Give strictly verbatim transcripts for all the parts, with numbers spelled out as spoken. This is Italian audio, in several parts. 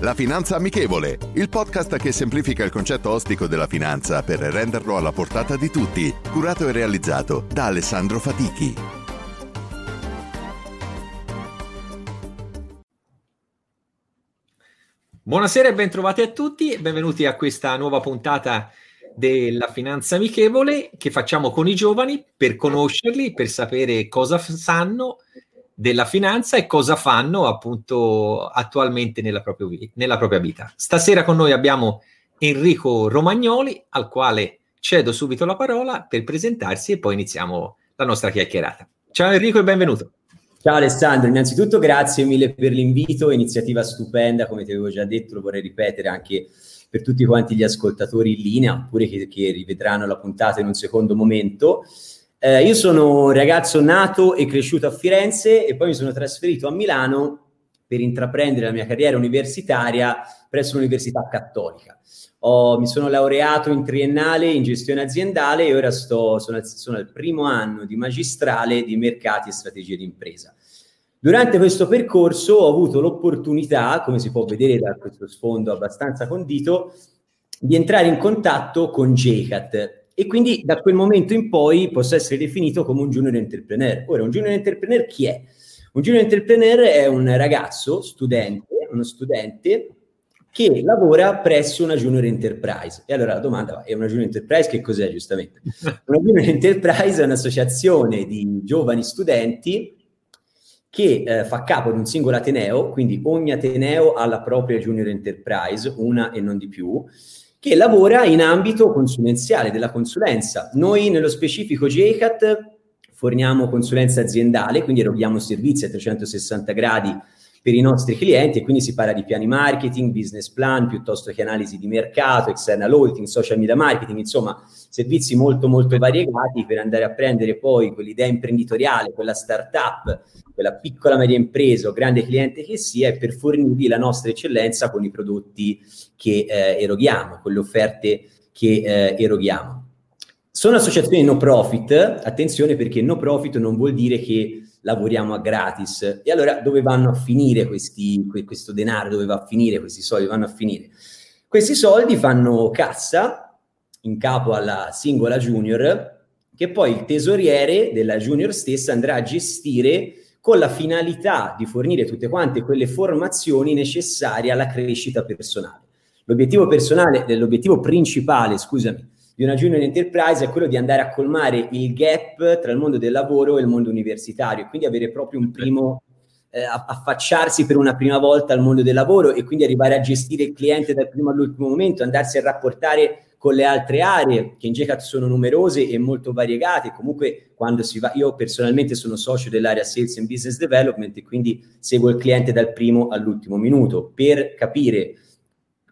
La Finanza Amichevole, il podcast che semplifica il concetto ostico della finanza per renderlo alla portata di tutti, curato e realizzato da Alessandro Fatichi. Buonasera e bentrovati a tutti, benvenuti a questa nuova puntata della Finanza Amichevole che facciamo con i giovani per conoscerli, per sapere cosa sanno della finanza e cosa fanno appunto attualmente nella propria, nella propria vita. Stasera con noi abbiamo Enrico Romagnoli, al quale cedo subito la parola per presentarsi e poi iniziamo la nostra chiacchierata. Ciao Enrico e benvenuto. Ciao Alessandro, innanzitutto grazie mille per l'invito, iniziativa stupenda, come ti avevo già detto, lo vorrei ripetere anche per tutti quanti gli ascoltatori in linea, oppure che, che rivedranno la puntata in un secondo momento. Eh, io sono un ragazzo nato e cresciuto a Firenze e poi mi sono trasferito a Milano per intraprendere la mia carriera universitaria presso l'Università Cattolica. Ho, mi sono laureato in triennale in gestione aziendale e ora sto, sono, sono al primo anno di magistrale di mercati e strategie di impresa. Durante questo percorso ho avuto l'opportunità, come si può vedere da questo sfondo abbastanza condito, di entrare in contatto con JECat. E quindi da quel momento in poi posso essere definito come un junior entrepreneur. Ora, un junior entrepreneur chi è? Un junior entrepreneur è un ragazzo, studente, uno studente che lavora presso una junior enterprise. E allora la domanda va, è una junior enterprise che cos'è giustamente? Una junior enterprise è un'associazione di giovani studenti che eh, fa capo ad un singolo ateneo, quindi ogni ateneo ha la propria junior enterprise, una e non di più, che lavora in ambito consulenziale, della consulenza. Noi nello specifico JECat forniamo consulenza aziendale, quindi eroghiamo servizi a trecentosessanta gradi per i nostri clienti e quindi si parla di piani marketing, business plan, piuttosto che analisi di mercato, external auditing, social media marketing, insomma servizi molto molto variegati per andare a prendere poi quell'idea imprenditoriale, quella startup, quella piccola media impresa o grande cliente che sia e per fornirgli la nostra eccellenza con i prodotti che eh, eroghiamo, con le offerte che eh, eroghiamo. Sono associazioni no profit, attenzione perché no profit non vuol dire che lavoriamo a gratis. E allora dove vanno a finire questi, questo denaro? Dove va a finire questi soldi? Vanno a finire. Questi soldi fanno cassa in capo alla singola junior, che poi il tesoriere della junior stessa andrà a gestire con la finalità di fornire tutte quante quelle formazioni necessarie alla crescita personale. L'obiettivo personale, l'obiettivo principale, scusami, di una junior enterprise è quello di andare a colmare il gap tra il mondo del lavoro e il mondo universitario e quindi avere proprio un primo eh, affacciarsi per una prima volta al mondo del lavoro e quindi arrivare a gestire il cliente dal primo all'ultimo momento, andarsi a rapportare con le altre aree che in JECat sono numerose e molto variegate. Comunque quando si va, io personalmente sono socio dell'area Sales and Business Development e quindi seguo il cliente dal primo all'ultimo minuto per capire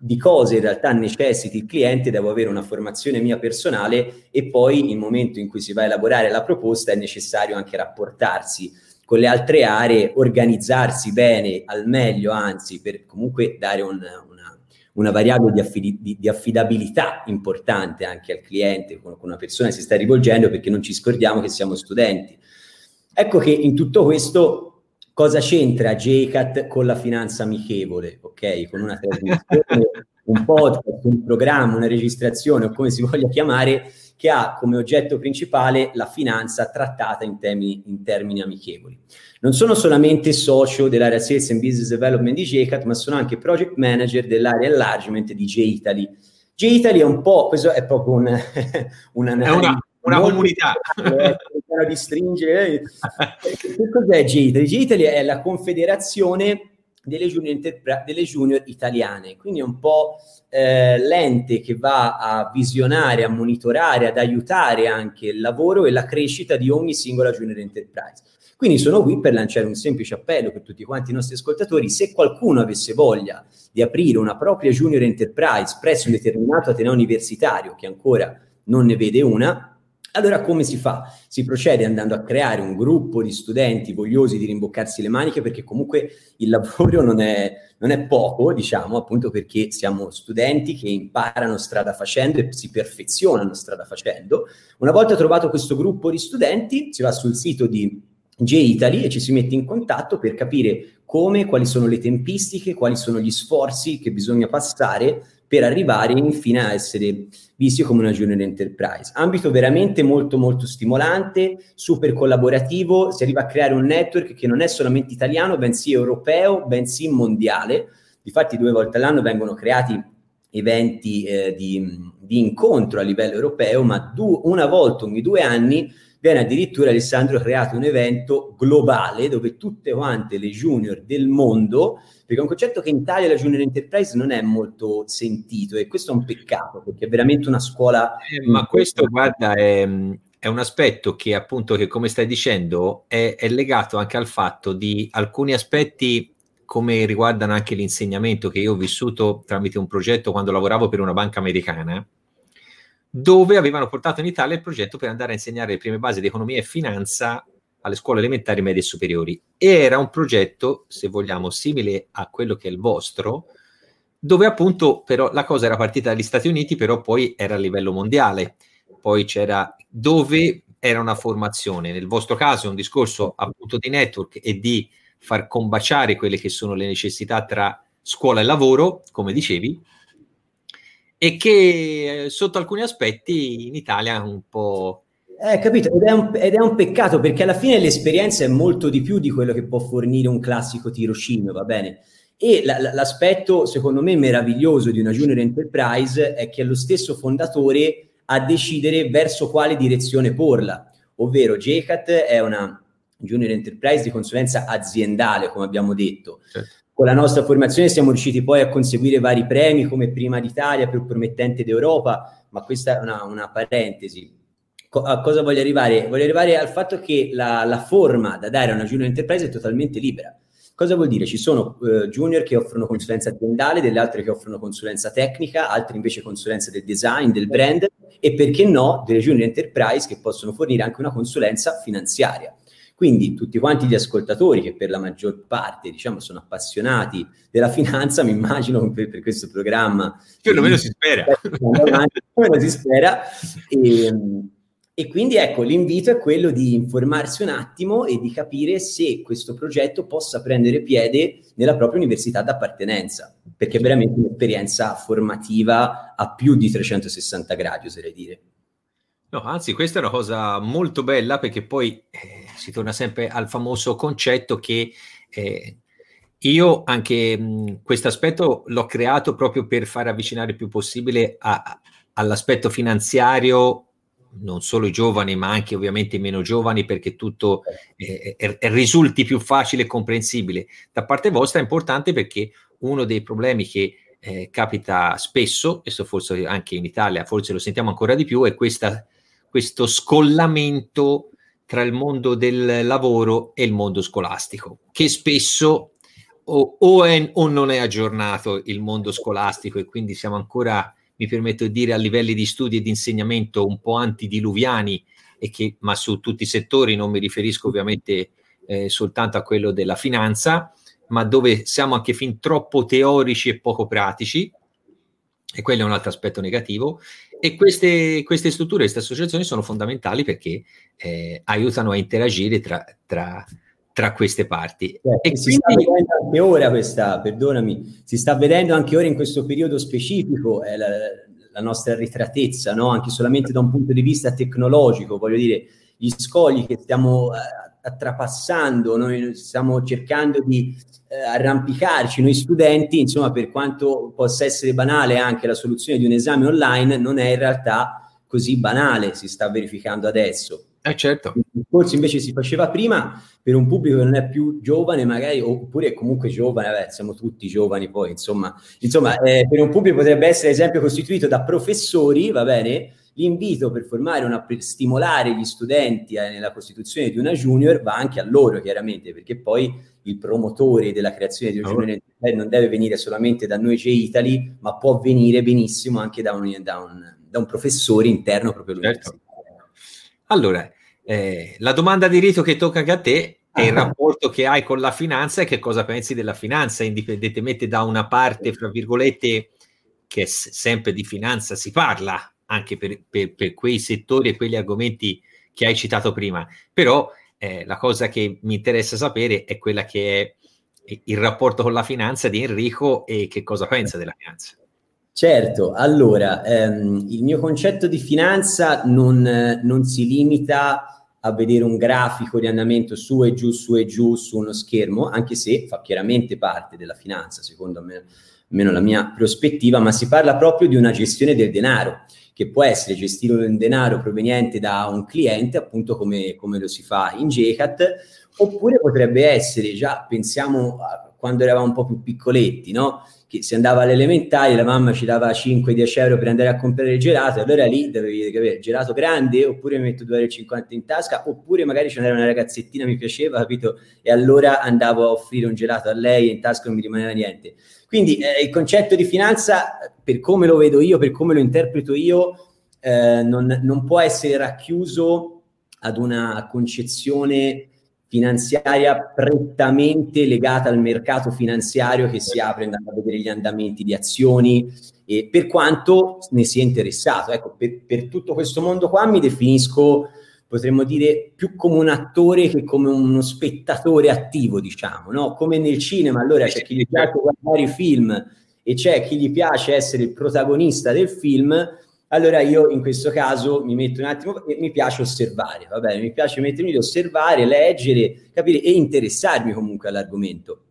di cose in realtà necessiti il cliente, devo avere una formazione mia personale e poi il momento in cui si va a elaborare la proposta è necessario anche rapportarsi con le altre aree, organizzarsi bene, al meglio anzi, per comunque dare un, una, una variabile di, affidi, di, di affidabilità importante anche al cliente, con, con una persona che si sta rivolgendo perché non ci scordiamo che siamo studenti. Ecco che in tutto questo cosa c'entra JECat con la finanza amichevole, ok? Con una trasmissione, un podcast, un programma, una registrazione o come si voglia chiamare, che ha come oggetto principale la finanza trattata in termini, in termini amichevoli. Non sono solamente socio dell'area Sales and Business Development di JECat, ma sono anche project manager dell'area Enlargement di J E Italy. J E Italy è un po', questo è proprio un, un'analisi. Una non comunità di stringere. Che cos'è J E Italy? J E Italy è la confederazione delle junior, interpre- delle junior italiane, quindi è un po' eh, l'ente che va a visionare, a monitorare, ad aiutare anche il lavoro e la crescita di ogni singola junior enterprise. Quindi sono qui per lanciare un semplice appello per tutti quanti i nostri ascoltatori: se qualcuno avesse voglia di aprire una propria junior enterprise presso un determinato ateneo universitario che ancora non ne vede una, allora come si fa? Si procede andando a creare un gruppo di studenti vogliosi di rimboccarsi le maniche, perché comunque il lavoro non è, non è poco, diciamo, appunto perché siamo studenti che imparano strada facendo e si perfezionano strada facendo. Una volta trovato questo gruppo di studenti, si va sul sito di J E Italy e ci si mette in contatto per capire come, quali sono le tempistiche, quali sono gli sforzi che bisogna passare per arrivare infine a essere visti come una junior enterprise. Ambito veramente molto molto stimolante, super collaborativo, si arriva a creare un network che non è solamente italiano, bensì europeo, bensì mondiale. Difatti due volte all'anno vengono creati eventi eh, di, di incontro a livello europeo, ma du- una volta ogni due anni viene addirittura Alessandro ha creato un evento globale dove tutte quante le junior del mondo, perché è un concetto che in Italia la junior enterprise non è molto sentito e questo è un peccato perché è veramente una scuola... Eh, ma questo, guarda, è, è un aspetto che appunto, che come stai dicendo, è, è legato anche al fatto di alcuni aspetti come riguardano anche l'insegnamento che io ho vissuto tramite un progetto quando lavoravo per una banca americana, dove avevano portato in Italia il progetto per andare a insegnare le prime basi di economia e finanza alle scuole elementari, medie e superiori. E era un progetto, se vogliamo, simile a quello che è il vostro, dove appunto però la cosa era partita dagli Stati Uniti, però poi era a livello mondiale. Poi c'era dove era una formazione. Nel vostro caso è un discorso appunto di network e di far combaciare quelle che sono le necessità tra scuola e lavoro, come dicevi, e che eh, sotto alcuni aspetti in Italia è un po'... Eh, capito, ed è, un, ed è un peccato, perché alla fine l'esperienza è molto di più di quello che può fornire un classico tirocinio, va bene? E la, la, l'aspetto, secondo me, meraviglioso di una junior enterprise è che è lo stesso fondatore a decidere verso quale direzione porla, ovvero JECat è una junior enterprise di consulenza aziendale, come abbiamo detto. Certo. Con la nostra formazione siamo riusciti poi a conseguire vari premi come Prima d'Italia, più promettente d'Europa, ma questa è una, una parentesi. Co- a cosa voglio arrivare? Voglio arrivare al fatto che la, la forma da dare a una junior enterprise è totalmente libera. Cosa vuol dire? Ci sono eh, junior che offrono consulenza aziendale, delle altre che offrono consulenza tecnica, altre invece consulenza del design, del brand e perché no, delle junior enterprise che possono fornire anche una consulenza finanziaria. Quindi tutti quanti gli ascoltatori che per la maggior parte, diciamo, sono appassionati della finanza, mi immagino per, per questo programma... Più o meno si spera. Meno si spera. E, e quindi ecco, l'invito è quello di informarsi un attimo e di capire se questo progetto possa prendere piede nella propria università d'appartenenza, perché è veramente un'esperienza formativa a più di trecentosessanta gradi, oserei dire. No, anzi, questa è una cosa molto bella perché poi eh, si torna sempre al famoso concetto che eh, io anche questo aspetto l'ho creato proprio per far avvicinare il più possibile a, a, all'aspetto finanziario, non solo i giovani ma anche ovviamente i meno giovani, perché tutto eh, è, è risulti più facile e comprensibile. Da parte vostra è importante perché uno dei problemi che eh, capita spesso, e so forse anche in Italia, forse lo sentiamo ancora di più, è questa... questo scollamento tra il mondo del lavoro e il mondo scolastico, che spesso o, o, è, o non è aggiornato il mondo scolastico e quindi siamo ancora, mi permetto di dire, a livelli di studi e di insegnamento un po' antidiluviani, e che, ma su tutti i settori, non mi riferisco ovviamente eh, soltanto a quello della finanza, ma dove siamo anche fin troppo teorici e poco pratici, e quello è un altro aspetto negativo. E queste, queste strutture, queste associazioni sono fondamentali perché eh, aiutano a interagire tra, tra, tra queste parti. Certo, e si quindi... sta vedendo anche ora questa, perdonami, si sta vedendo anche ora in questo periodo specifico eh, la, la nostra arretratezza, no? Anche solamente da un punto di vista tecnologico, voglio dire, gli scogli che stiamo eh, attrapassando, noi stiamo cercando di arrampicarci noi studenti, insomma, per quanto possa essere banale anche la soluzione di un esame online, non è in realtà così banale, si sta verificando adesso. Eh certo. Il discorso invece si faceva prima per un pubblico che non è più giovane, magari, oppure comunque giovane, vabbè, siamo tutti giovani poi, insomma, insomma eh, per un pubblico potrebbe essere ad esempio costituito da professori, va bene? L'invito per formare una, per stimolare gli studenti eh, nella costituzione di una junior va anche a loro, chiaramente, perché poi il promotore della creazione di una junior enterprise non deve venire solamente da noi J E Italy, ma può venire benissimo anche da un, da un, da un professore interno proprio all'università. Certo. Allora, eh, la domanda di rito che tocca anche a te è ah. il rapporto che hai con la finanza e che cosa pensi della finanza, indipendentemente da una parte, fra virgolette, che s- sempre di finanza si parla, anche per, per, per quei settori e quegli argomenti che hai citato prima, però eh, la cosa che mi interessa sapere è quella che è il rapporto con la finanza di Enrico e che cosa pensa della finanza. Certo, allora, ehm, il mio concetto di finanza non, non si limita a vedere un grafico di andamento su e giù, su e giù, su uno schermo, anche se fa chiaramente parte della finanza, secondo me, almeno la mia prospettiva, ma si parla proprio di una gestione del denaro, che può essere gestire un denaro proveniente da un cliente, appunto come, come lo si fa in JECat, oppure potrebbe essere, già pensiamo a quando eravamo un po' più piccoletti, no? Che si andava alle elementari, la mamma ci dava cinque dieci euro per andare a comprare il gelato, allora lì dovevi capire, gelato grande, oppure mi metto due euro e cinquanta in tasca, oppure magari c'era una ragazzettina, mi piaceva, capito? E allora andavo a offrire un gelato a lei e in tasca non mi rimaneva niente. Quindi eh, il concetto di finanza, per come lo vedo io, per come lo interpreto io, eh, non, non può essere racchiuso ad una concezione finanziaria prettamente legata al mercato finanziario che si apre andando a vedere gli andamenti di azioni, e per quanto ne sia interessato. Ecco, per, per tutto questo mondo qua mi definisco, potremmo dire, più come un attore che come uno spettatore attivo, diciamo, no? Come nel cinema, allora c'è chi gli piace guardare i film e c'è chi gli piace essere il protagonista del film. Allora io in questo caso mi metto un attimo, mi piace osservare, va bene, mi piace mettermi ad osservare, leggere, capire e interessarmi comunque all'argomento.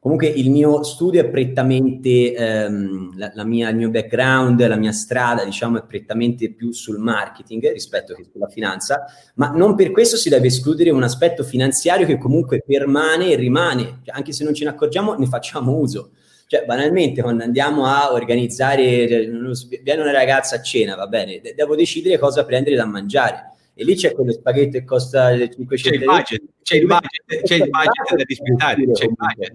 Comunque il mio studio è prettamente, ehm, la, la mia, il mio background, la mia strada, diciamo, è prettamente più sul marketing rispetto che sulla finanza, ma non per questo si deve escludere un aspetto finanziario che comunque permane e rimane, cioè, anche se non ce ne accorgiamo ne facciamo uso. Cioè, banalmente, quando andiamo a organizzare, viene una ragazza a cena, va bene, de- devo decidere cosa prendere da mangiare. E lì c'è quello spaghetto che costa cinquecento euro. C'è, c'è il budget, c'è il budget da rispettare, c'è il budget.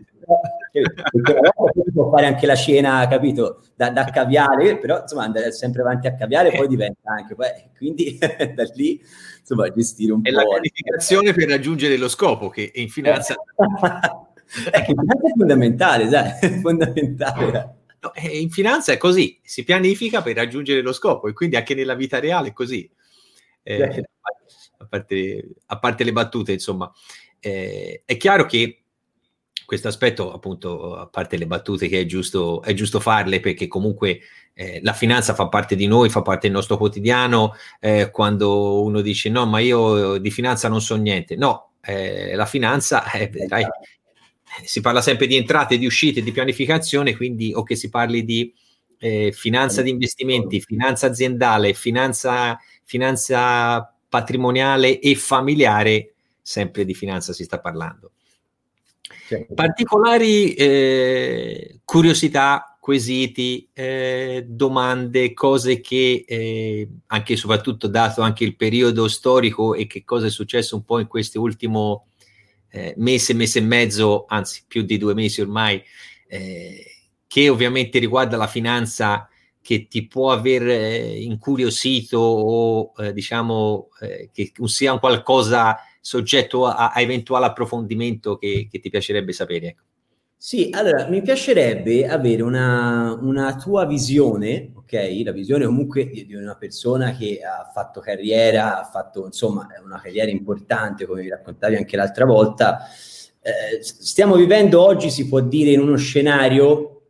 Si può fare anche la cena, capito, da, da caviale, però insomma andare sempre avanti a caviale poi diventa anche, beh, quindi da lì insomma gestire un è po'. È la pianificazione per raggiungere lo scopo che in finanza... È fondamentale, sai, è fondamentale. No, in finanza è così, si pianifica per raggiungere lo scopo e quindi anche nella vita reale è così. Eh, a, parte, a parte le battute, insomma, eh, è chiaro che questo aspetto, appunto, a parte le battute, che è giusto, è giusto farle, perché comunque eh, la finanza fa parte di noi, fa parte del nostro quotidiano. Eh, quando uno dice no, ma io di finanza non so niente, no, eh, la finanza è... Eh, dai, si parla sempre di entrate, di uscite, di pianificazione, quindi o che si parli di eh, finanza di investimenti, finanza aziendale, finanza, finanza patrimoniale e familiare, sempre di finanza si sta parlando. Certo. Particolari eh, curiosità, quesiti, eh, domande, cose che eh, anche e soprattutto dato anche il periodo storico e che cosa è successo un po' in questo ultimo Eh, mese, mese e mezzo, anzi più di due mesi ormai, eh, che ovviamente riguarda la finanza, che ti può aver eh, incuriosito o eh, diciamo eh, che sia un qualcosa soggetto a, a eventuale approfondimento che, che ti piacerebbe sapere? Sì, allora mi piacerebbe avere una, una tua visione, ok? La visione comunque di, di una persona che ha fatto carriera, ha fatto insomma una carriera importante, come vi raccontavi anche l'altra volta. Eh, stiamo vivendo oggi, si può dire, in uno scenario,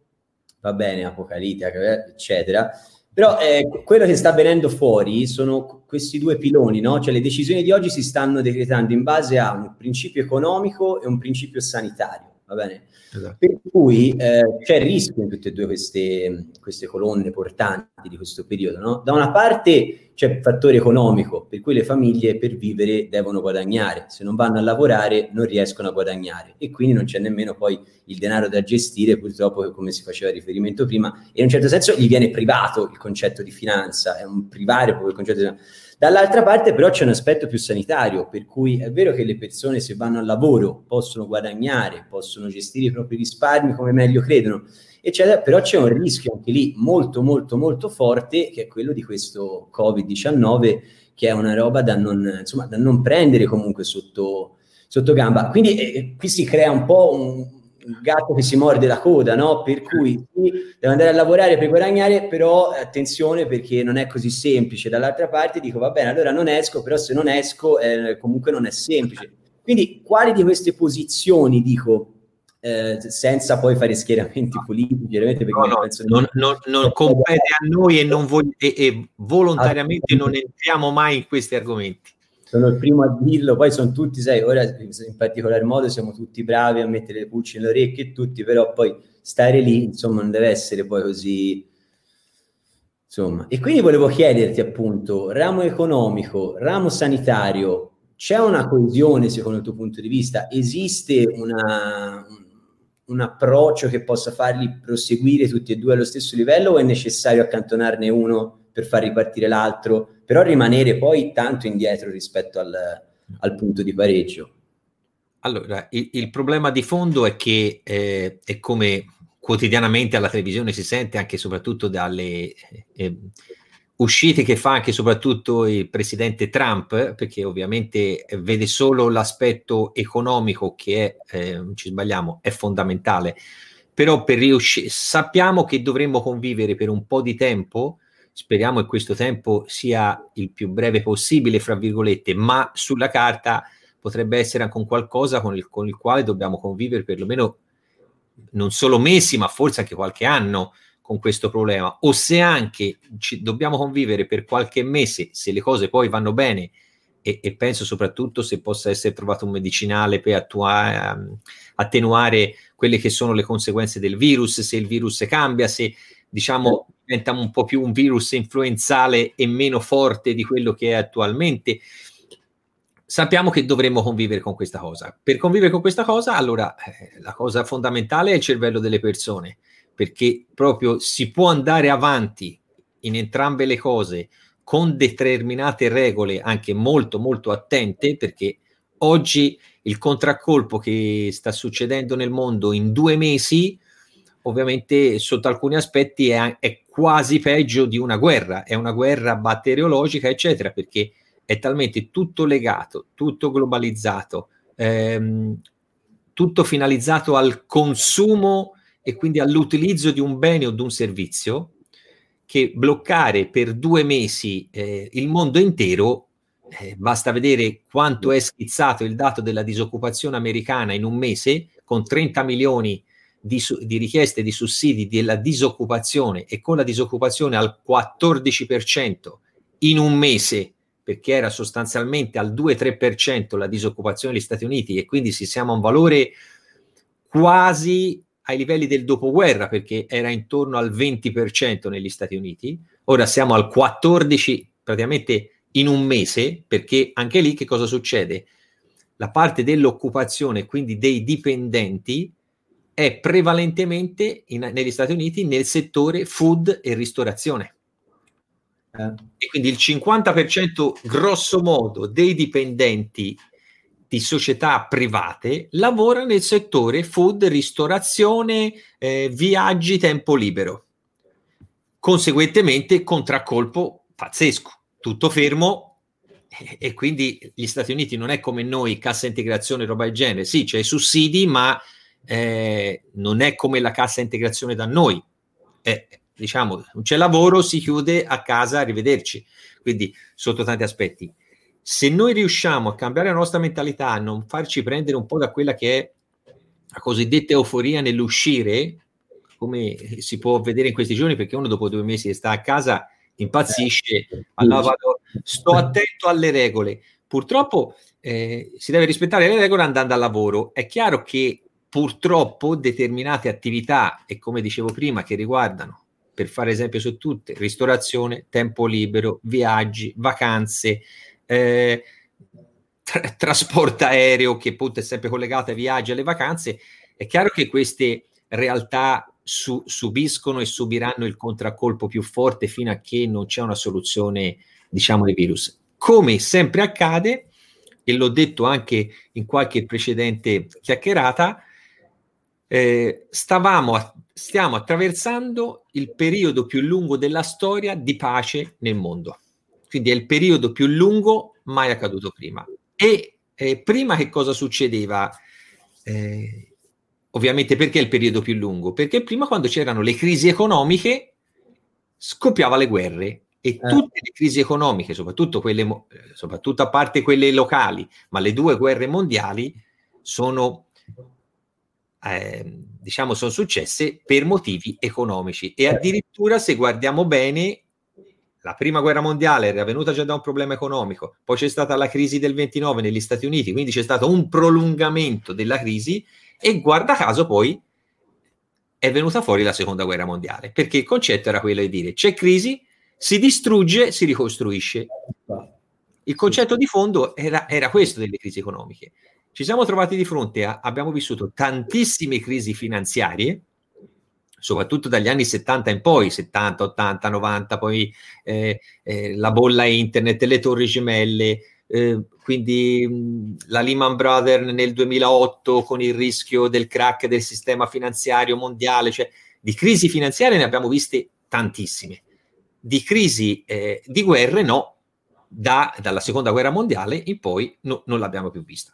va bene, apocalittico, eccetera, però eh, quello che sta venendo fuori sono questi due piloni, no? Cioè le decisioni di oggi si stanno decretando in base a un principio economico e un principio sanitario. Va bene? Esatto. Per cui eh, c'è il rischio in tutte e due queste, queste colonne portanti di questo periodo, no? Da una parte c'è il fattore economico, per cui le famiglie per vivere devono guadagnare, se non vanno a lavorare non riescono a guadagnare e quindi non c'è nemmeno poi il denaro da gestire, purtroppo, come si faceva riferimento prima, e in un certo senso gli viene privato il concetto di finanza, è un privare proprio il concetto di finanza. Dall'altra parte però c'è un aspetto più sanitario, per cui è vero che le persone, se vanno al lavoro, possono guadagnare, possono gestire i propri risparmi come meglio credono, eccetera, però c'è un rischio anche lì molto molto molto forte, che è quello di questo covid diciannove, che è una roba da non, insomma, da non prendere comunque sotto, sotto gamba. Quindi eh, qui si crea un po' un gatto che si morde la coda, no? Per cui sì, devo andare a lavorare per guadagnare, però attenzione perché non è così semplice. Dall'altra parte dico, va bene, allora non esco, però se non esco eh, comunque non è semplice. Quindi quali di queste posizioni, dico, eh, senza poi fare schieramenti politici, perché no, no, penso non, che... non, non compete a noi e, non vog- e, e volontariamente non entriamo mai in questi argomenti. Sono il primo a dirlo, poi sono tutti, sai, ora in particolar modo siamo tutti bravi a mettere le pulci nelle orecchie e tutti, però poi stare lì, insomma, non deve essere poi così, insomma. E quindi volevo chiederti appunto, ramo economico, ramo sanitario, c'è una coesione secondo il tuo punto di vista? Esiste una, un approccio che possa farli proseguire tutti e due allo stesso livello o è necessario accantonarne uno per far ripartire l'altro, però rimanere poi tanto indietro rispetto al, al punto di pareggio? Allora, il, il problema di fondo è che eh, è come quotidianamente alla televisione si sente, anche e soprattutto dalle eh, uscite che fa anche e soprattutto il presidente Trump, perché ovviamente vede solo l'aspetto economico che è, eh, non ci sbagliamo, è fondamentale, però per riuscire, sappiamo che dovremmo convivere per un po' di tempo, speriamo che questo tempo sia il più breve possibile, fra virgolette, ma sulla carta potrebbe essere anche un qualcosa con il, con il quale dobbiamo convivere perlomeno non solo mesi, ma forse anche qualche anno con questo problema. O se anche ci dobbiamo convivere per qualche mese, se le cose poi vanno bene, e, e penso soprattutto se possa essere trovato un medicinale per attuare, attenuare quelle che sono le conseguenze del virus, se il virus cambia, se diciamo diventa un po' più un virus influenzale e meno forte di quello che è attualmente. Sappiamo che dovremmo convivere con questa cosa. Per convivere con questa cosa, allora, eh, la cosa fondamentale è il cervello delle persone, perché proprio si può andare avanti in entrambe le cose con determinate regole, anche molto molto attente, perché oggi il contraccolpo che sta succedendo nel mondo in due mesi ovviamente sotto alcuni aspetti è, è quasi peggio di una guerra, è una guerra batteriologica eccetera, perché è talmente tutto legato, tutto globalizzato, ehm, tutto finalizzato al consumo e quindi all'utilizzo di un bene o di un servizio, che bloccare per due mesi eh, il mondo intero, eh, basta vedere quanto è schizzato il dato della disoccupazione americana in un mese, con trenta milioni Di, su, di richieste di sussidi della disoccupazione, e con la disoccupazione al quattordici per cento in un mese, perché era sostanzialmente al due tre per cento la disoccupazione negli Stati Uniti, e quindi si siamo a un valore quasi ai livelli del dopoguerra, perché era intorno al venti per cento negli Stati Uniti, ora siamo al quattordici per cento praticamente in un mese, perché anche lì che cosa succede? La parte dell'occupazione, quindi dei dipendenti, è prevalentemente in, negli Stati Uniti nel settore food e ristorazione. Eh. E quindi il cinquanta per cento grosso modo dei dipendenti di società private lavora nel settore food, ristorazione, eh, viaggi, tempo libero. Conseguentemente contraccolpo pazzesco, tutto fermo, e, e quindi gli Stati Uniti non è come noi, cassa integrazione, roba del genere. Sì, c'è i sussidi, ma Eh, non è come la cassa integrazione da noi, eh, diciamo non c'è lavoro, si chiude a casa, arrivederci. Quindi sotto tanti aspetti, se noi riusciamo a cambiare la nostra mentalità, a non farci prendere un po' da quella che è la cosiddetta euforia nell'uscire, come si può vedere in questi giorni, perché uno dopo due mesi che sta a casa impazzisce, allora vado, sto attento alle regole, purtroppo eh, si deve rispettare le regole andando al lavoro. È chiaro che purtroppo determinate attività, e come dicevo prima, che riguardano, per fare esempio su tutte, ristorazione, tempo libero, viaggi, vacanze, eh, tra- trasporto aereo, che appunto è sempre collegato ai viaggi e alle vacanze, è chiaro che queste realtà su- subiscono e subiranno il contraccolpo più forte fino a che non c'è una soluzione, diciamo, ai virus. Come sempre accade, e l'ho detto anche in qualche precedente chiacchierata, Eh, stavamo a, stiamo attraversando il periodo più lungo della storia di pace nel mondo. Quindi è il periodo più lungo mai accaduto prima. E eh, prima che cosa succedeva? Eh, ovviamente perché è il periodo più lungo? Perché prima, quando c'erano le crisi economiche, scoppiava le guerre. E eh. tutte le crisi economiche, soprattutto quelle, soprattutto a parte quelle locali, ma le due guerre mondiali sono... Eh, diciamo sono successe per motivi economici. E addirittura, se guardiamo bene, la prima guerra mondiale era venuta già da un problema economico, poi c'è stata la crisi del ventinove negli Stati Uniti, quindi c'è stato un prolungamento della crisi, e guarda caso poi è venuta fuori la seconda guerra mondiale, perché il concetto era quello di dire: c'è crisi, si distrugge, si ricostruisce. Il concetto di fondo era, era questo delle crisi economiche. Ci siamo trovati di fronte a, abbiamo vissuto tantissime crisi finanziarie, soprattutto dagli anni settanta in poi, settanta, ottanta, novanta, poi eh, eh, la bolla internet, le torri gemelle, eh, quindi mh, la Lehman Brothers nel duemilaotto, con il rischio del crack del sistema finanziario mondiale. Cioè, di crisi finanziarie ne abbiamo viste tantissime, di crisi eh, di guerre no, da, dalla seconda guerra mondiale in poi no, non l'abbiamo più vista.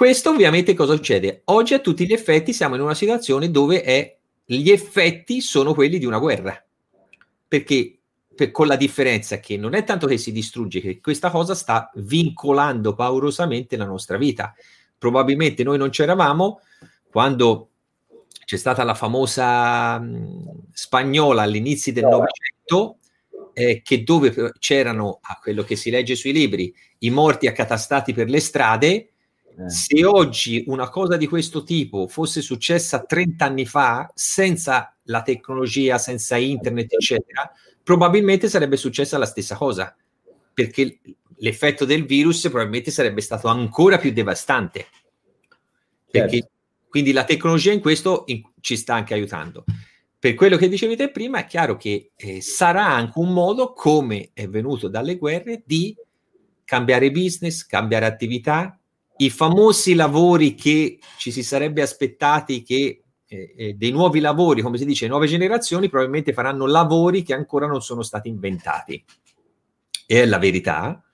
Questo ovviamente cosa succede? Oggi a tutti gli effetti siamo in una situazione dove è, gli effetti sono quelli di una guerra, perché per, con la differenza che non è tanto che si distrugge, che questa cosa sta vincolando paurosamente la nostra vita. Probabilmente noi non c'eravamo quando c'è stata la famosa mh, spagnola all'inizio del Novecento, eh, che dove c'erano, a quello che si legge sui libri, i morti accatastati per le strade. Se oggi una cosa di questo tipo fosse successa trent'anni fa, senza la tecnologia, senza internet, eccetera, probabilmente sarebbe successa la stessa cosa, perché l'effetto del virus probabilmente sarebbe stato ancora più devastante. Perché, certo. Quindi la tecnologia in questo in, ci sta anche aiutando. Per quello che dicevi te prima, è chiaro che eh, sarà anche un modo, come è venuto dalle guerre, di cambiare business, cambiare attività. I famosi lavori che ci si sarebbe aspettati che eh, eh, dei nuovi lavori, come si dice, nuove generazioni, probabilmente faranno lavori che ancora non sono stati inventati. E è la verità,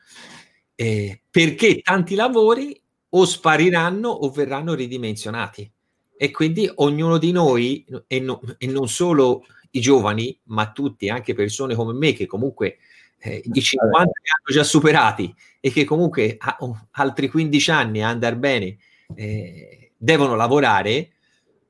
eh, perché tanti lavori o spariranno o verranno ridimensionati. E quindi ognuno di noi, e, no, e non solo i giovani, ma tutti, anche persone come me, che comunque... Eh, i cinquanta li hanno già superati e che comunque ha, oh, altri quindici anni a andar bene, eh, devono lavorare.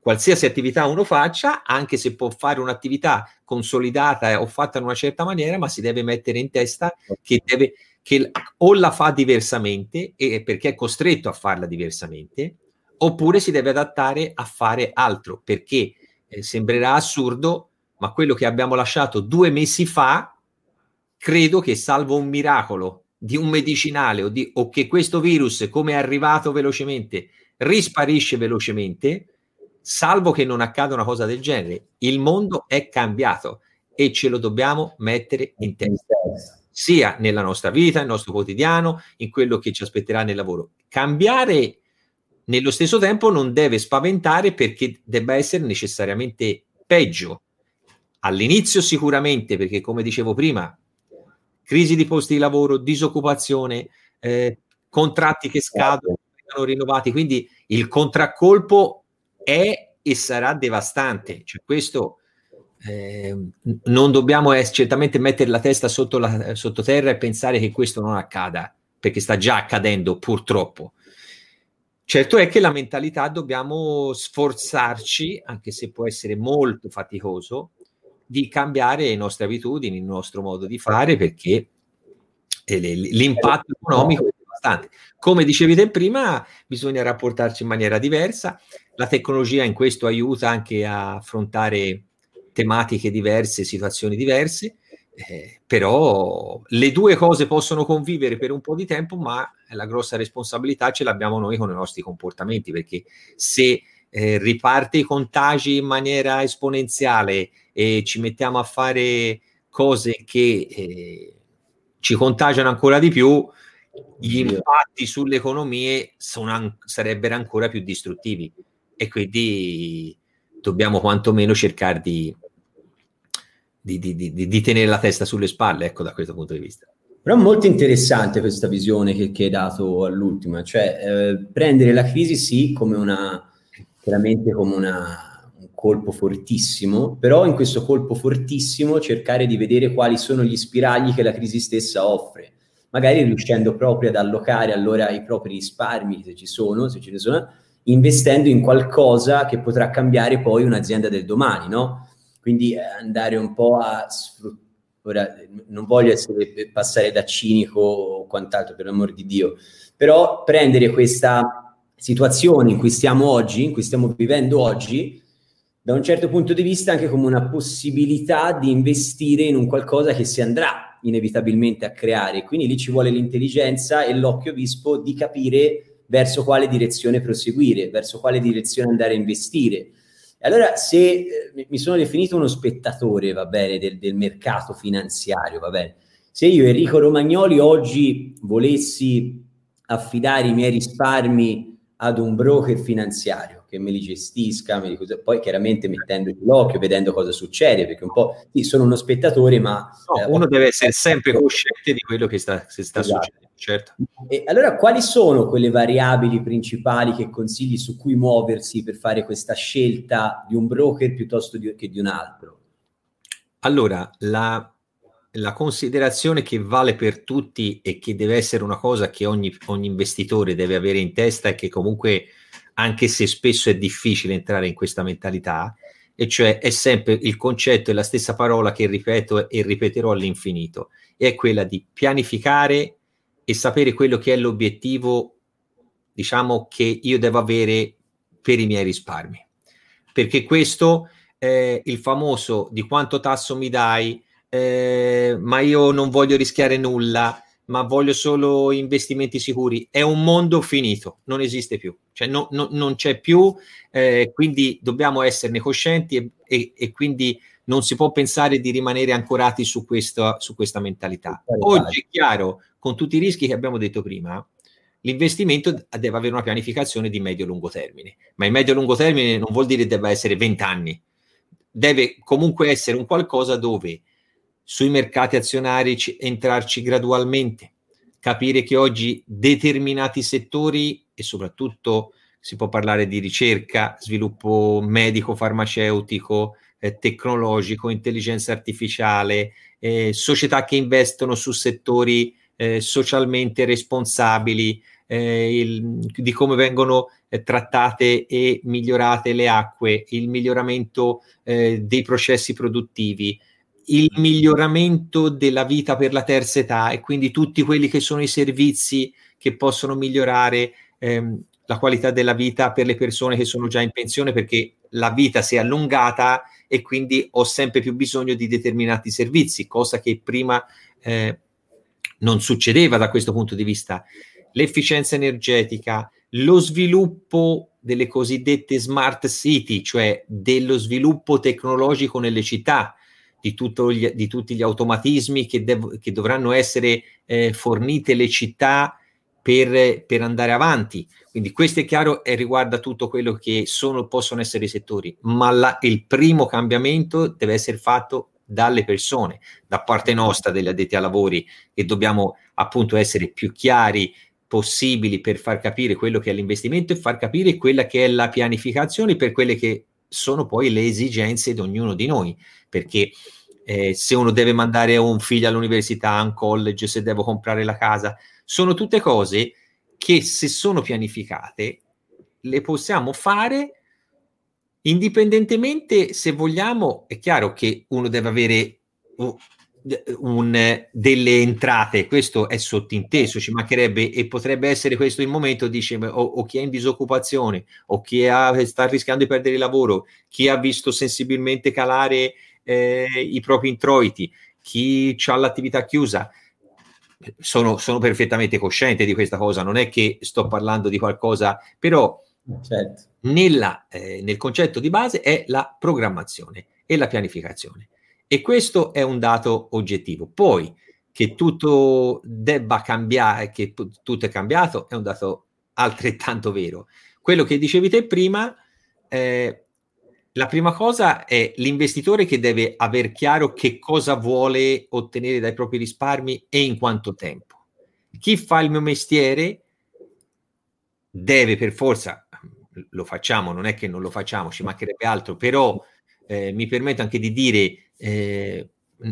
Qualsiasi attività uno faccia, anche se può fare un'attività consolidata o fatta in una certa maniera, ma si deve mettere in testa che deve, che o la fa diversamente, e perché è costretto a farla diversamente, oppure si deve adattare a fare altro, perché eh, sembrerà assurdo, ma quello che abbiamo lasciato due mesi fa, credo che, salvo un miracolo di un medicinale o, di, o che questo virus, come è arrivato velocemente, risparisce velocemente, salvo che non accada una cosa del genere, il mondo è cambiato e ce lo dobbiamo mettere in testa, sia nella nostra vita, nel nostro quotidiano, in quello che ci aspetterà nel lavoro. Cambiare nello stesso tempo non deve spaventare, perché debba essere necessariamente peggio. All'inizio sicuramente, perché come dicevo prima, crisi di posti di lavoro, disoccupazione, eh, contratti che scadono, vengono rinnovati, quindi il contraccolpo è e sarà devastante. Cioè, questo eh, non dobbiamo eh, certamente mettere la testa sotto la, sottoterra e pensare che questo non accada, perché sta già accadendo, purtroppo. Certo è che la mentalità, dobbiamo sforzarci, anche se può essere molto faticoso, di cambiare le nostre abitudini, il nostro modo di fare, perché l'impatto economico è devastante. Come dicevi te prima, bisogna rapportarci in maniera diversa. La tecnologia in questo aiuta anche a affrontare tematiche diverse, situazioni diverse, eh, però le due cose possono convivere per un po' di tempo, ma la grossa responsabilità ce l'abbiamo noi con i nostri comportamenti, perché se Eh, riparte i contagi in maniera esponenziale e ci mettiamo a fare cose che eh, ci contagiano ancora di più, gli impatti sulle economie sono an- sarebbero ancora più distruttivi. E quindi dobbiamo quantomeno cercare di, di, di, di, di tenere la testa sulle spalle, ecco, da questo punto di vista. Però è molto interessante questa visione che, che hai dato all'ultima, cioè eh, prendere la crisi sì come una, chiaramente come una, un colpo fortissimo, però in questo colpo fortissimo cercare di vedere quali sono gli spiragli che la crisi stessa offre, magari riuscendo proprio ad allocare allora i propri risparmi, se ci sono, se ce ne sono, investendo in qualcosa che potrà cambiare poi un'azienda del domani, no? Quindi andare un po' a sfruttare. Ora, non voglio essere, passare da cinico o quant'altro, per l'amor di Dio, però prendere questa situazione in cui stiamo oggi, in cui stiamo vivendo oggi, da un certo punto di vista anche come una possibilità di investire in un qualcosa che si andrà inevitabilmente a creare. Quindi lì ci vuole l'intelligenza e l'occhio vispo di capire verso quale direzione proseguire, verso quale direzione andare a investire. Allora, se mi sono definito uno spettatore, va bene, del, del mercato finanziario, va bene, se io, Enrico Romagnoli, oggi volessi affidare i miei risparmi ad un broker finanziario che me li gestisca, me li, poi chiaramente mettendoci l'occhio, vedendo cosa succede, perché un po' sì, sono uno spettatore, ma no, eh, uno deve essere sempre cosciente di quello che sta, che sta esatto. succedendo. Certo. E allora quali sono quelle variabili principali che consigli su cui muoversi per fare questa scelta di un broker piuttosto di, che di un altro? Allora, la, la considerazione che vale per tutti e che deve essere una cosa che ogni, ogni investitore deve avere in testa è che comunque, anche se spesso è difficile entrare in questa mentalità, e cioè è sempre il concetto e la stessa parola che ripeto e ripeterò all'infinito, e è quella di pianificare e sapere quello che è l'obiettivo, diciamo, che io devo avere per i miei risparmi. Perché questo è il famoso di quanto tasso mi dai, eh, ma io non voglio rischiare nulla, ma voglio solo investimenti sicuri. È un mondo finito, non esiste più, cioè no, no, non c'è più, eh, quindi dobbiamo esserne coscienti e, e, e quindi non si può pensare di rimanere ancorati su questa, su questa mentalità. Oggi è chiaro, con tutti i rischi che abbiamo detto prima, l'investimento deve avere una pianificazione di medio-lungo termine, ma il medio-lungo termine non vuol dire che debba essere venti anni, deve comunque essere un qualcosa dove sui mercati azionari entrarci gradualmente, capire che oggi determinati settori, e soprattutto si può parlare di ricerca, sviluppo medico-farmaceutico, Eh, tecnologico, intelligenza artificiale, eh, società che investono su settori eh, socialmente responsabili, eh, il, di come vengono eh, trattate e migliorate le acque, il miglioramento eh, dei processi produttivi, il miglioramento della vita per la terza età e quindi tutti quelli che sono i servizi che possono migliorare ehm, la qualità della vita per le persone che sono già in pensione, perché la vita si è allungata e quindi ho sempre più bisogno di determinati servizi, cosa che prima eh, non succedeva da questo punto di vista. L'efficienza energetica, lo sviluppo delle cosiddette smart city, cioè dello sviluppo tecnologico nelle città, di, tutto gli, di tutti gli automatismi che, dev- che dovranno essere eh, fornite le città Per, per andare avanti. Quindi questo è chiaro e riguarda tutto quello che sono, possono essere i settori, ma la, il primo cambiamento deve essere fatto dalle persone, da parte nostra degli addetti ai lavori, e dobbiamo appunto essere più chiari possibili per far capire quello che è l'investimento e far capire quella che è la pianificazione per quelle che sono poi le esigenze di ognuno di noi, perché eh, se uno deve mandare un figlio all'università, a un college, se devo comprare la casa, sono tutte cose che, se sono pianificate, le possiamo fare indipendentemente. Se vogliamo, è chiaro che uno deve avere un, un, delle entrate, questo è sottinteso, ci mancherebbe, e potrebbe essere questo il momento, dice, o, o chi è in disoccupazione, o chi ha, sta rischiando di perdere il lavoro, chi ha visto sensibilmente calare eh, i propri introiti, chi ha l'attività chiusa. Sono, sono perfettamente cosciente di questa cosa, non è che sto parlando di qualcosa, però certo. nella, eh, nel concetto di base è la programmazione e la pianificazione, e questo è un dato oggettivo. Poi che tutto debba cambiare, che tutto è cambiato, è un dato altrettanto vero. Quello che dicevi te prima, eh, La prima cosa è l'investitore che deve aver chiaro che cosa vuole ottenere dai propri risparmi e in quanto tempo. Chi fa il mio mestiere deve per forza, lo facciamo, non è che non lo facciamo, ci mancherebbe altro, però eh, mi permetto anche di dire, eh,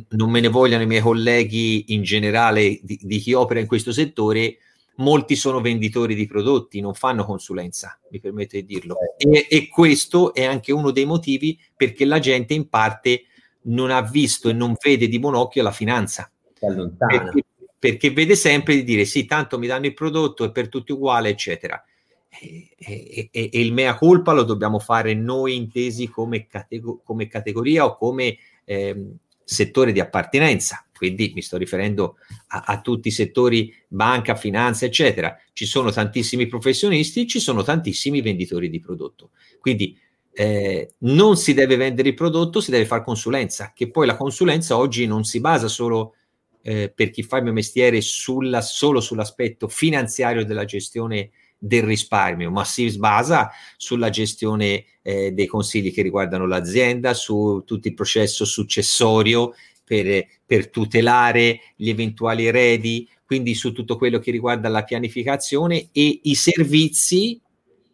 non me ne vogliano i miei colleghi in generale di, di chi opera in questo settore, molti sono venditori di prodotti, non fanno consulenza, mi permetto di dirlo, e, e questo è anche uno dei motivi perché la gente in parte non ha visto e non vede di buon occhio la finanza, perché, perché vede sempre di dire sì, tanto mi danno il prodotto, è per tutti uguale, eccetera, e, e, e, e il mea culpa lo dobbiamo fare noi intesi come, catego- come categoria o come eh, settore di appartenenza. Quindi mi sto riferendo a, a tutti i settori, banca, finanza, eccetera. Ci sono tantissimi professionisti, ci sono tantissimi venditori di prodotto. Quindi eh, non si deve vendere il prodotto, si deve fare consulenza, che poi la consulenza oggi non si basa solo, eh, per chi fa il mio mestiere, sulla, solo sull'aspetto finanziario della gestione del risparmio, ma si basa sulla gestione eh, dei consigli che riguardano l'azienda, su tutto il processo successorio, Per, per tutelare gli eventuali eredi, quindi su tutto quello che riguarda la pianificazione e i servizi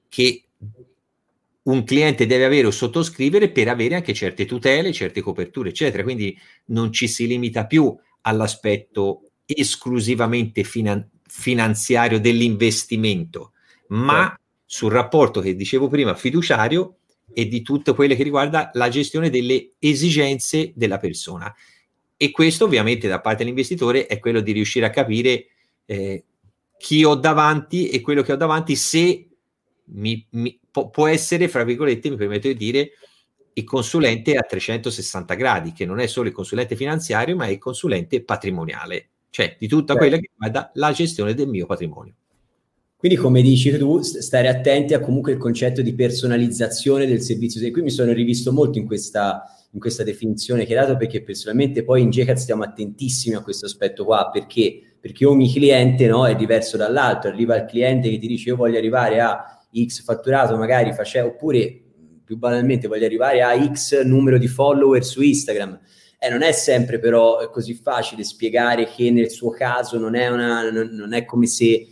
che un cliente deve avere o sottoscrivere per avere anche certe tutele, certe coperture, eccetera. Quindi non ci si limita più all'aspetto esclusivamente finan- finanziario dell'investimento, ma sul rapporto che dicevo prima fiduciario e di tutto quello che riguarda la gestione delle esigenze della persona. E questo ovviamente da parte dell'investitore è quello di riuscire a capire eh, chi ho davanti e quello che ho davanti, se mi, mi, po- può essere, fra virgolette, mi permetto di dire, il consulente a trecentosessanta gradi, che non è solo il consulente finanziario, ma è il consulente patrimoniale, cioè di tutta quella che riguarda la gestione del mio patrimonio. Quindi, come dici tu, stare attenti a comunque il concetto di personalizzazione del servizio. E qui mi sono rivisto molto in questa... in questa definizione che hai dato, perché personalmente poi in JECat stiamo attentissimi a questo aspetto qua, perché perché ogni cliente, no, è diverso dall'altro. Arriva il cliente che ti dice io voglio arrivare a X fatturato, magari faccia, oppure più banalmente voglio arrivare a X numero di follower su Instagram. Eh, non è sempre però così facile spiegare che nel suo caso non è una non, non è come se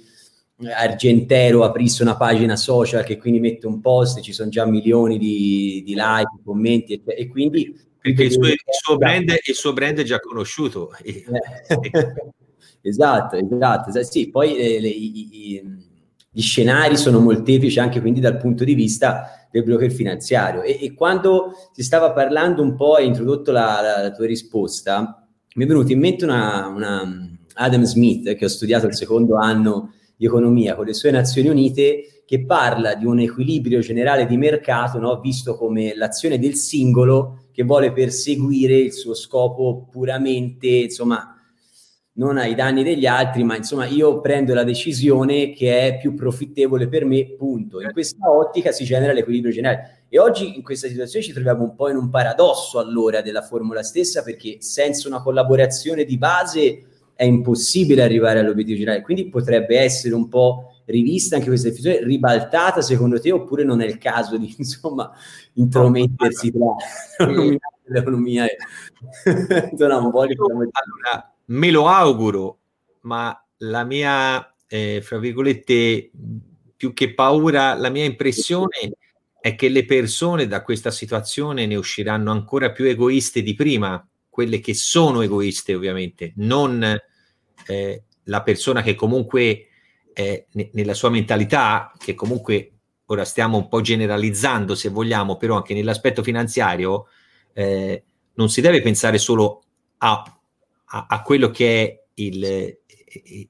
Argentero aprisse una pagina social che quindi mette un post, ci sono già milioni di, di like, commenti e, e quindi perché il suo, il, suo brand, il suo brand è già conosciuto. eh. esatto, esatto, esatto sì, poi eh, le, i, i, gli scenari sono molteplici anche quindi dal punto di vista del broker finanziario, e, e quando si stava parlando un po', hai introdotto la, la, la tua risposta, mi è venuta in mente una, una Adam Smith, che ho studiato il secondo anno di economia con le sue Nazioni Unite, che parla di un equilibrio generale di mercato, no? Visto come l'azione del singolo che vuole perseguire il suo scopo puramente, insomma, non ai danni degli altri, ma insomma io prendo la decisione che è più profittevole per me, punto. In questa ottica si genera l'equilibrio generale, e oggi in questa situazione ci troviamo un po' in un paradosso allora della formula stessa, perché senza una collaborazione di base è impossibile arrivare all'obiettivo generale. Quindi potrebbe essere un po' rivista anche questa definizione, ribaltata secondo te, oppure non è il caso di, insomma, intromettersi tra l'economia e allora, me lo auguro, ma la mia eh, fra virgolette più che paura, la mia impressione è che le persone da questa situazione ne usciranno ancora più egoiste di prima, quelle che sono egoiste ovviamente, non Eh, la persona che comunque eh, ne, nella sua mentalità, che comunque ora stiamo un po' generalizzando se vogliamo, però anche nell'aspetto finanziario eh, non si deve pensare solo a, a, a quello che è il,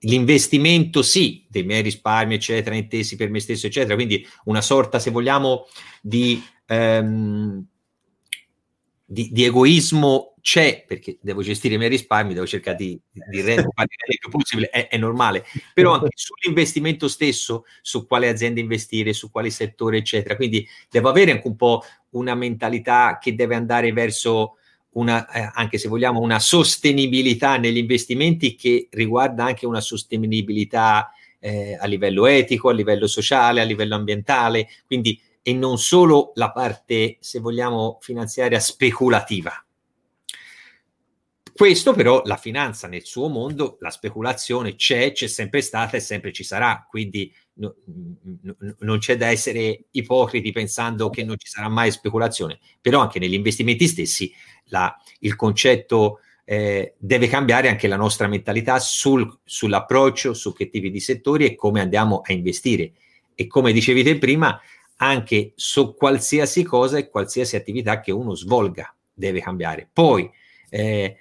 l'investimento, sì, dei miei risparmi, eccetera, intesi per me stesso, eccetera, quindi una sorta, se vogliamo, di, ehm, di, di egoismo c'è, perché devo gestire i miei risparmi, devo cercare di, di rendere il più possibile, è, è normale, però anche sull'investimento stesso, su quale azienda investire, su quale settore, eccetera. Quindi devo avere anche un po' una mentalità che deve andare verso una, eh, anche se vogliamo, una sostenibilità negli investimenti, che riguarda anche una sostenibilità eh, a livello etico, a livello sociale, a livello ambientale. Quindi e non solo la parte, se vogliamo, finanziaria speculativa. Questo però, la finanza nel suo mondo, la speculazione c'è, c'è sempre stata e sempre ci sarà, quindi no, no, non c'è da essere ipocriti pensando che non ci sarà mai speculazione, però anche negli investimenti stessi la, il concetto eh, deve cambiare, anche la nostra mentalità sul, sull'approccio, su che tipi di settori e come andiamo a investire. E come dicevi te prima, anche su qualsiasi cosa e qualsiasi attività che uno svolga deve cambiare. Poi, eh,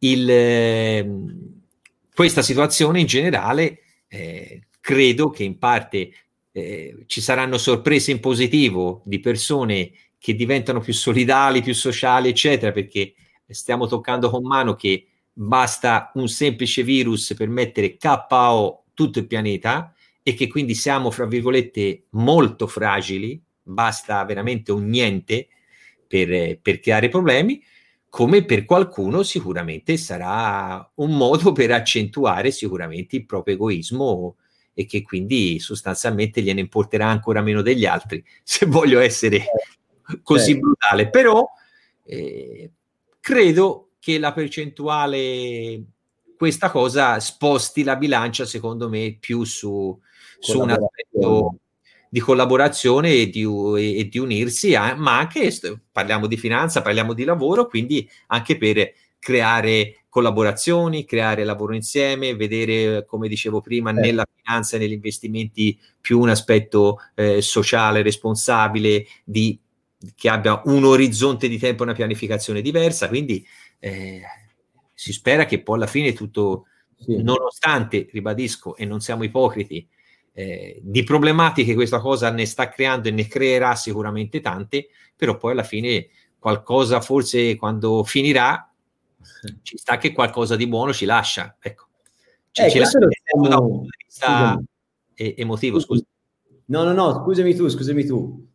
Il, eh, questa situazione in generale eh, credo che in parte eh, ci saranno sorprese in positivo di persone che diventano più solidali, più sociali, eccetera, perché stiamo toccando con mano che basta un semplice virus per mettere K O tutto il pianeta e che quindi siamo, fra virgolette, molto fragili, basta veramente un niente per, per creare problemi. Come per qualcuno sicuramente sarà un modo per accentuare sicuramente il proprio egoismo e che quindi sostanzialmente gliene importerà ancora meno degli altri, se voglio essere così Beh. brutale. Però eh, credo che la percentuale, questa cosa sposti la bilancia secondo me più su, su un aspetto di collaborazione e di, e di unirsi, a, ma anche parliamo di finanza, parliamo di lavoro, quindi anche per creare collaborazioni, creare lavoro insieme, vedere, come dicevo prima, eh. nella finanza e negli investimenti più un aspetto eh, sociale, responsabile, di, che abbia un orizzonte di tempo, una pianificazione diversa, quindi eh, si spera che poi alla fine tutto, sì. nonostante, ribadisco, e non siamo ipocriti, Eh, di problematiche questa cosa ne sta creando e ne creerà sicuramente tante, però poi alla fine qualcosa, forse quando finirà, ci sta che qualcosa di buono ci lascia, ecco, cioè, eh, ci lascia siamo... da un punto di vista scusami. emotivo scusa. no no no scusami tu scusami tu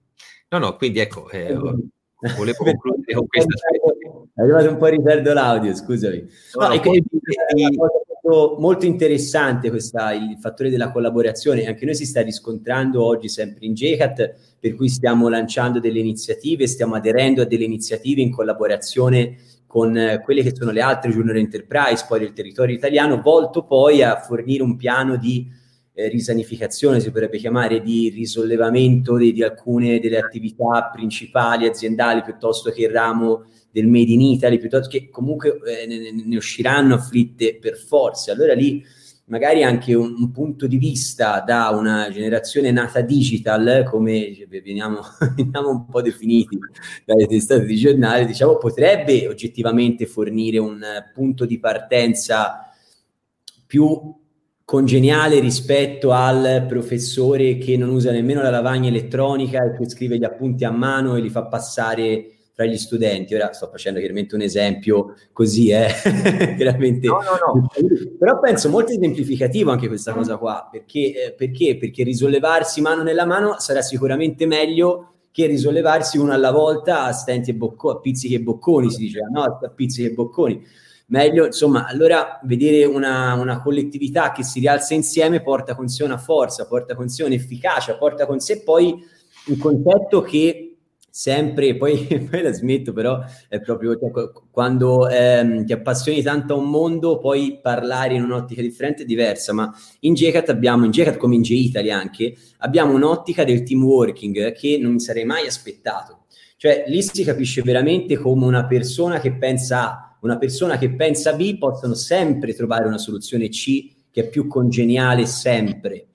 no no quindi ecco eh, volevo concludere con questo aspetto. È arrivato un po' in ritardo l'audio, scusami. No, no, ecco, molto interessante questa, il fattore della collaborazione, anche noi si sta riscontrando oggi sempre in JECat, per cui stiamo lanciando delle iniziative, stiamo aderendo a delle iniziative in collaborazione con quelle che sono le altre junior enterprise poi del territorio italiano, volto poi a fornire un piano di eh, risanificazione, si potrebbe chiamare, di risollevamento di, di alcune delle attività principali aziendali, piuttosto che il ramo del Made in Italy, piuttosto che comunque eh, ne, ne usciranno afflitte per forza. Allora lì magari anche un, un punto di vista da una generazione nata digital, come cioè, veniamo, veniamo un po' definiti dalle testate di giornale, diciamo, potrebbe oggettivamente fornire un punto di partenza più congeniale rispetto al professore che non usa nemmeno la lavagna elettronica e che scrive gli appunti a mano e li fa passare tra gli studenti. Ora sto facendo chiaramente un esempio così, eh? veramente. No, no, no. Però penso molto esemplificativo anche questa cosa qua, perché, eh, perché? Perché risollevarsi mano nella mano sarà sicuramente meglio che risollevarsi uno alla volta a stenti e bocconi, a pizzichi e bocconi, si diceva, no? A pizzichi e bocconi. Meglio, insomma, allora vedere una, una collettività che si rialza insieme porta con sé una forza, porta con sé un'efficacia, porta con sé poi un concetto che sempre, poi, poi la smetto, però è proprio cioè, quando ehm, ti appassioni tanto a un mondo, poi parlare in un'ottica differente è diversa, ma in JECat abbiamo, in JECat come in J E Italy anche, abbiamo un'ottica del team working che non mi sarei mai aspettato, cioè lì si capisce veramente come una persona che pensa A, una persona che pensa B possono sempre trovare una soluzione C che è più congeniale sempre.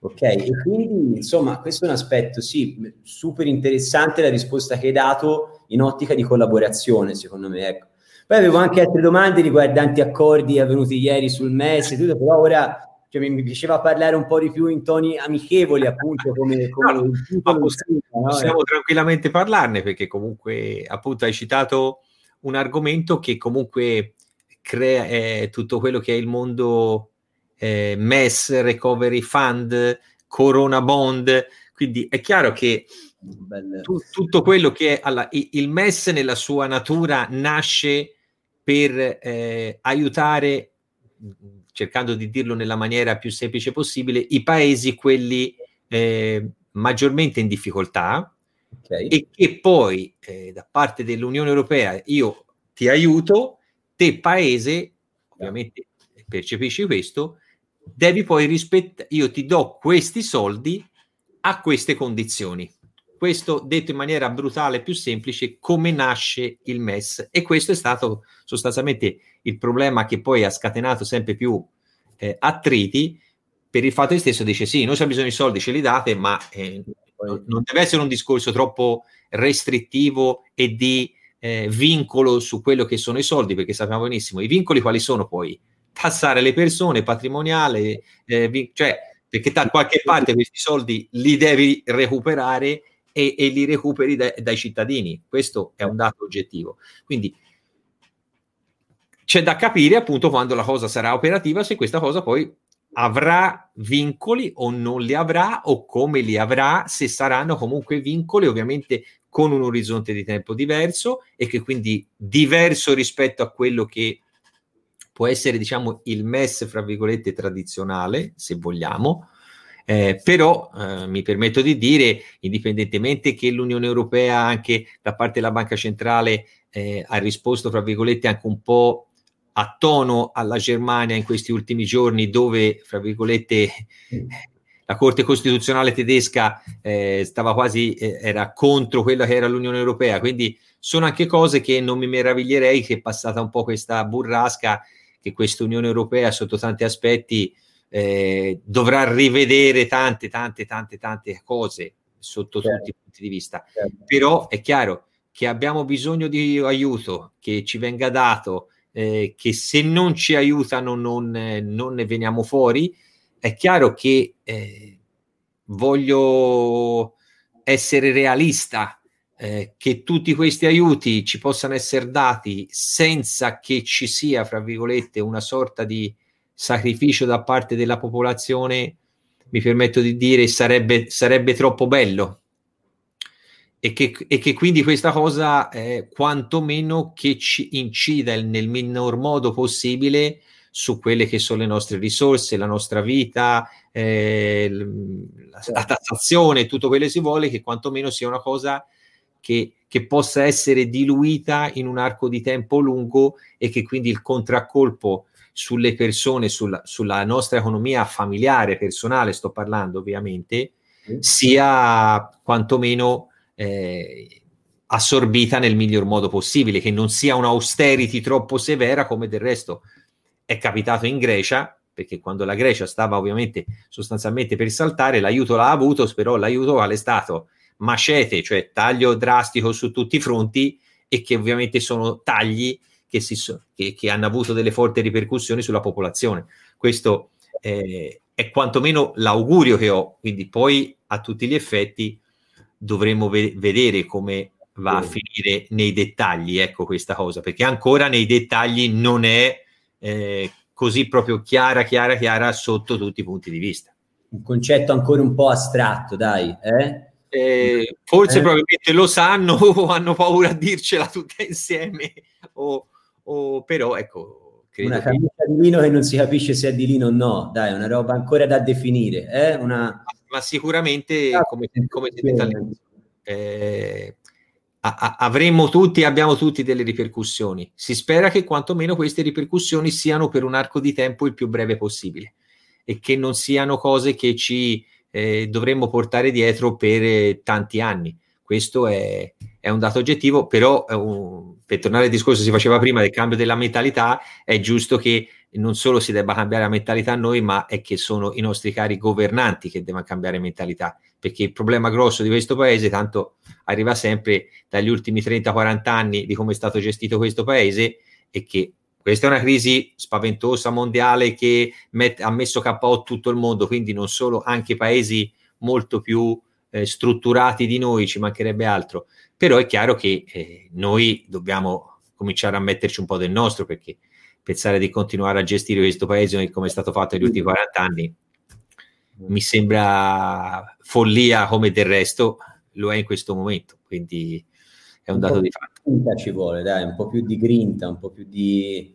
Ok, e quindi insomma questo è un aspetto sì super interessante, la risposta che hai dato in ottica di collaborazione, secondo me, ecco. Poi avevo anche altre domande riguardanti accordi avvenuti ieri sul M E S e tutto, però ora cioè, mi, mi piaceva parlare un po' di più in toni amichevoli, appunto, come, come no, ma possiamo, no? possiamo tranquillamente parlarne, perché comunque appunto hai citato un argomento che comunque crea eh, tutto quello che è il mondo Eh, M E S, Recovery Fund, Corona Bond, quindi è chiaro che tu, tutto quello che è alla, il M E S nella sua natura nasce per eh, aiutare, cercando di dirlo nella maniera più semplice possibile, i paesi quelli eh, maggiormente in difficoltà, okay, e che poi eh, da parte dell'Unione Europea io ti aiuto, te paese ovviamente percepisci questo, devi poi rispettare, io ti do questi soldi a queste condizioni. Questo, detto in maniera brutale, più semplice, come nasce il M E S. E questo è stato sostanzialmente il problema che poi ha scatenato sempre più eh, attriti, per il fatto stesso dice sì, noi se abbiamo bisogno di soldi ce li date, ma eh, non deve essere un discorso troppo restrittivo e di eh, vincolo su quello che sono i soldi, perché sappiamo benissimo i vincoli quali sono poi. Tassare le persone, patrimoniale, eh, vi- cioè perché da qualche parte questi soldi li devi recuperare e, e li recuperi da- dai cittadini. Questo è un dato oggettivo. Quindi c'è da capire appunto quando la cosa sarà operativa, se questa cosa poi avrà vincoli o non li avrà, o come li avrà, se saranno comunque vincoli ovviamente con un orizzonte di tempo diverso e che quindi diverso rispetto a quello che può essere, diciamo, il M E S, fra virgolette, tradizionale, se vogliamo, eh, però eh, mi permetto di dire, indipendentemente che l'Unione Europea, anche da parte della Banca Centrale, eh, ha risposto, fra virgolette, anche un po' a tono alla Germania in questi ultimi giorni, dove, fra virgolette, la Corte Costituzionale tedesca eh, stava quasi, eh, era contro quella che era l'Unione Europea, quindi sono anche cose che non mi meraviglierei che è passata un po' questa burrasca, che questa Unione Europea sotto tanti aspetti eh, dovrà rivedere tante, tante, tante, tante cose sotto certo. tutti i punti di vista. Certo. Però è chiaro che abbiamo bisogno di aiuto, che ci venga dato, eh, che se non ci aiutano non, eh, non ne veniamo fuori. È chiaro che eh, voglio essere realista, Eh, che tutti questi aiuti ci possano essere dati senza che ci sia, fra virgolette, una sorta di sacrificio da parte della popolazione, mi permetto di dire, sarebbe, sarebbe troppo bello, e che, e che quindi questa cosa eh, quantomeno che ci incida nel minor modo possibile su quelle che sono le nostre risorse, la nostra vita, eh, la, la tassazione, tutto quello che si vuole, che quantomeno sia una cosa Che, che possa essere diluita in un arco di tempo lungo, e che quindi il contraccolpo sulle persone, sulla, sulla nostra economia familiare, personale, sto parlando ovviamente, mm. sia quantomeno eh, assorbita nel miglior modo possibile, che non sia un'austerity troppo severa, come del resto è capitato in Grecia, perché quando la Grecia stava ovviamente sostanzialmente per saltare, l'aiuto l'ha avuto, però l'aiuto vale stato macete, cioè taglio drastico su tutti i fronti, e che ovviamente sono tagli che, si so, che, che hanno avuto delle forti ripercussioni sulla popolazione. Questo eh, è quantomeno l'augurio che ho, quindi poi a tutti gli effetti dovremo ve- vedere come va a finire nei dettagli, ecco, questa cosa, perché ancora nei dettagli non è eh, così proprio chiara, chiara, chiara sotto tutti i punti di vista. Un concetto ancora un po' astratto, dai, eh? Eh, forse eh. probabilmente lo sanno o hanno paura a dircela tutta insieme, o, o però ecco, credo una camicia che... di lino che non si capisce se è di lino o no, dai, una roba ancora da definire, eh? Una... ma sicuramente ah, come, come eh, a, a, avremo tutti abbiamo tutti delle ripercussioni. Si spera che quantomeno queste ripercussioni siano per un arco di tempo il più breve possibile, e che non siano cose che ci Eh, dovremmo portare dietro per eh, tanti anni. Questo è, è un dato oggettivo, però un, per tornare al discorso che si faceva prima del cambio della mentalità, è giusto che non solo si debba cambiare la mentalità a noi, ma è che sono i nostri cari governanti che devono cambiare mentalità, perché il problema grosso di questo paese tanto arriva sempre dagli ultimi trenta quaranta anni di come è stato gestito questo paese, e che questa è una crisi spaventosa mondiale che met- ha messo K O tutto il mondo, quindi non solo, anche paesi molto più eh, strutturati di noi, ci mancherebbe altro. Però è chiaro che eh, noi dobbiamo cominciare a metterci un po' del nostro, perché pensare di continuare a gestire questo paese come è stato fatto negli ultimi quaranta anni mi sembra follia, come del resto lo è in questo momento, quindi è un dato un di fatto. Ci vuole, dai, un po' più di grinta, un po' più di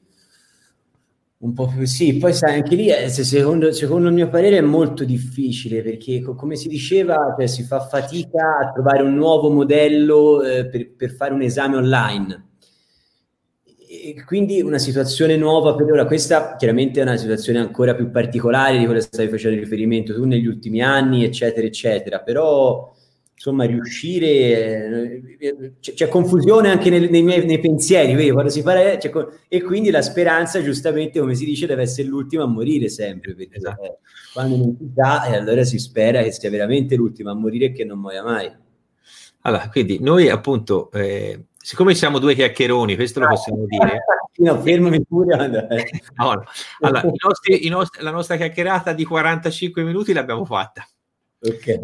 Un po' più sì, poi sai, anche lì è, se secondo, secondo il mio parere è molto difficile, perché co- come si diceva, cioè, si fa fatica a trovare un nuovo modello eh, per, per fare un esame online. E quindi una situazione nuova per ora, questa chiaramente è una situazione ancora più particolare di quella che stavi facendo riferimento tu negli ultimi anni, eccetera, eccetera, però insomma riuscire, c'è, c'è confusione anche nel, nei miei nei pensieri, vedi? Quando si parla, c'è, e quindi la speranza, giustamente, come si dice, deve essere l'ultima a morire sempre, perché esatto. eh, quando non si dà, e allora si spera che sia veramente l'ultima a morire e che non muoia mai. Allora, quindi noi appunto, eh, siccome siamo due chiacchieroni, questo ah, lo possiamo dire. No, fermami pure. no, no. Allora, i nostri, i nostri, la nostra chiacchierata di quarantacinque minuti l'abbiamo fatta. Ok.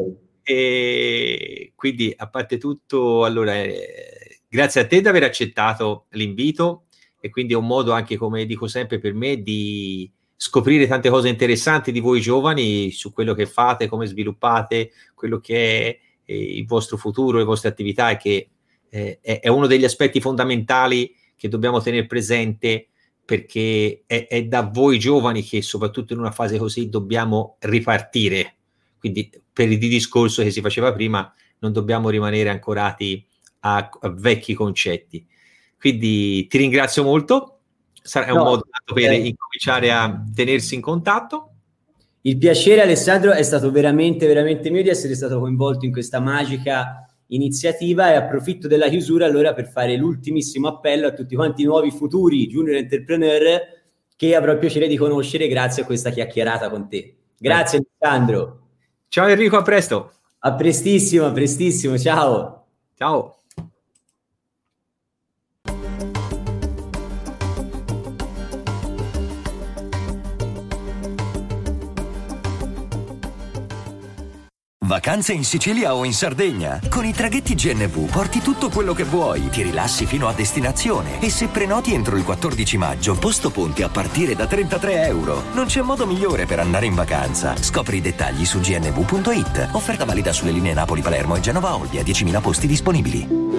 E quindi, a parte tutto, allora eh, grazie a te di aver accettato l'invito, e quindi è un modo anche, come dico sempre per me, di scoprire tante cose interessanti di voi giovani, su quello che fate, come sviluppate quello che è eh, il vostro futuro, le vostre attività, e che eh, è, è uno degli aspetti fondamentali che dobbiamo tenere presente, perché è, è da voi giovani che, soprattutto in una fase così, dobbiamo ripartire. Quindi, per il discorso che si faceva prima, non dobbiamo rimanere ancorati a, a vecchi concetti. Quindi ti ringrazio molto, sarà no, un modo per eh. incominciare a tenersi in contatto. Il piacere, Alessandro, è stato veramente, veramente mio di essere stato coinvolto in questa magica iniziativa, e approfitto della chiusura allora per fare l'ultimissimo appello a tutti quanti i nuovi futuri junior entrepreneur che avrò il piacere di conoscere grazie a questa chiacchierata con te. Grazie, eh. Alessandro. Ciao Enrico, a presto. A prestissimo, a prestissimo, ciao. Ciao. Vacanze in Sicilia o in Sardegna? Con i traghetti G N V porti tutto quello che vuoi, ti rilassi fino a destinazione, e se prenoti entro il quattordici maggio, posto ponti a partire da trentatré euro. Non c'è modo migliore per andare in vacanza. Scopri i dettagli su g n v punto i t. Offerta valida sulle linee Napoli-Palermo e Genova-Olbia. diecimila posti disponibili.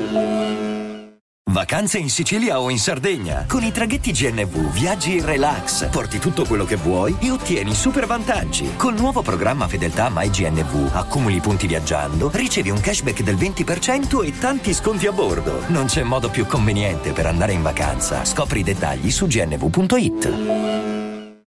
Vacanze in Sicilia o in Sardegna? Con i traghetti G N V viaggi in relax, porti tutto quello che vuoi e ottieni super vantaggi. Col nuovo programma Fedeltà MyGNV accumuli punti viaggiando, ricevi un cashback del venti per cento e tanti sconti a bordo. Non c'è modo più conveniente per andare in vacanza. Scopri i dettagli su g n v punto i t.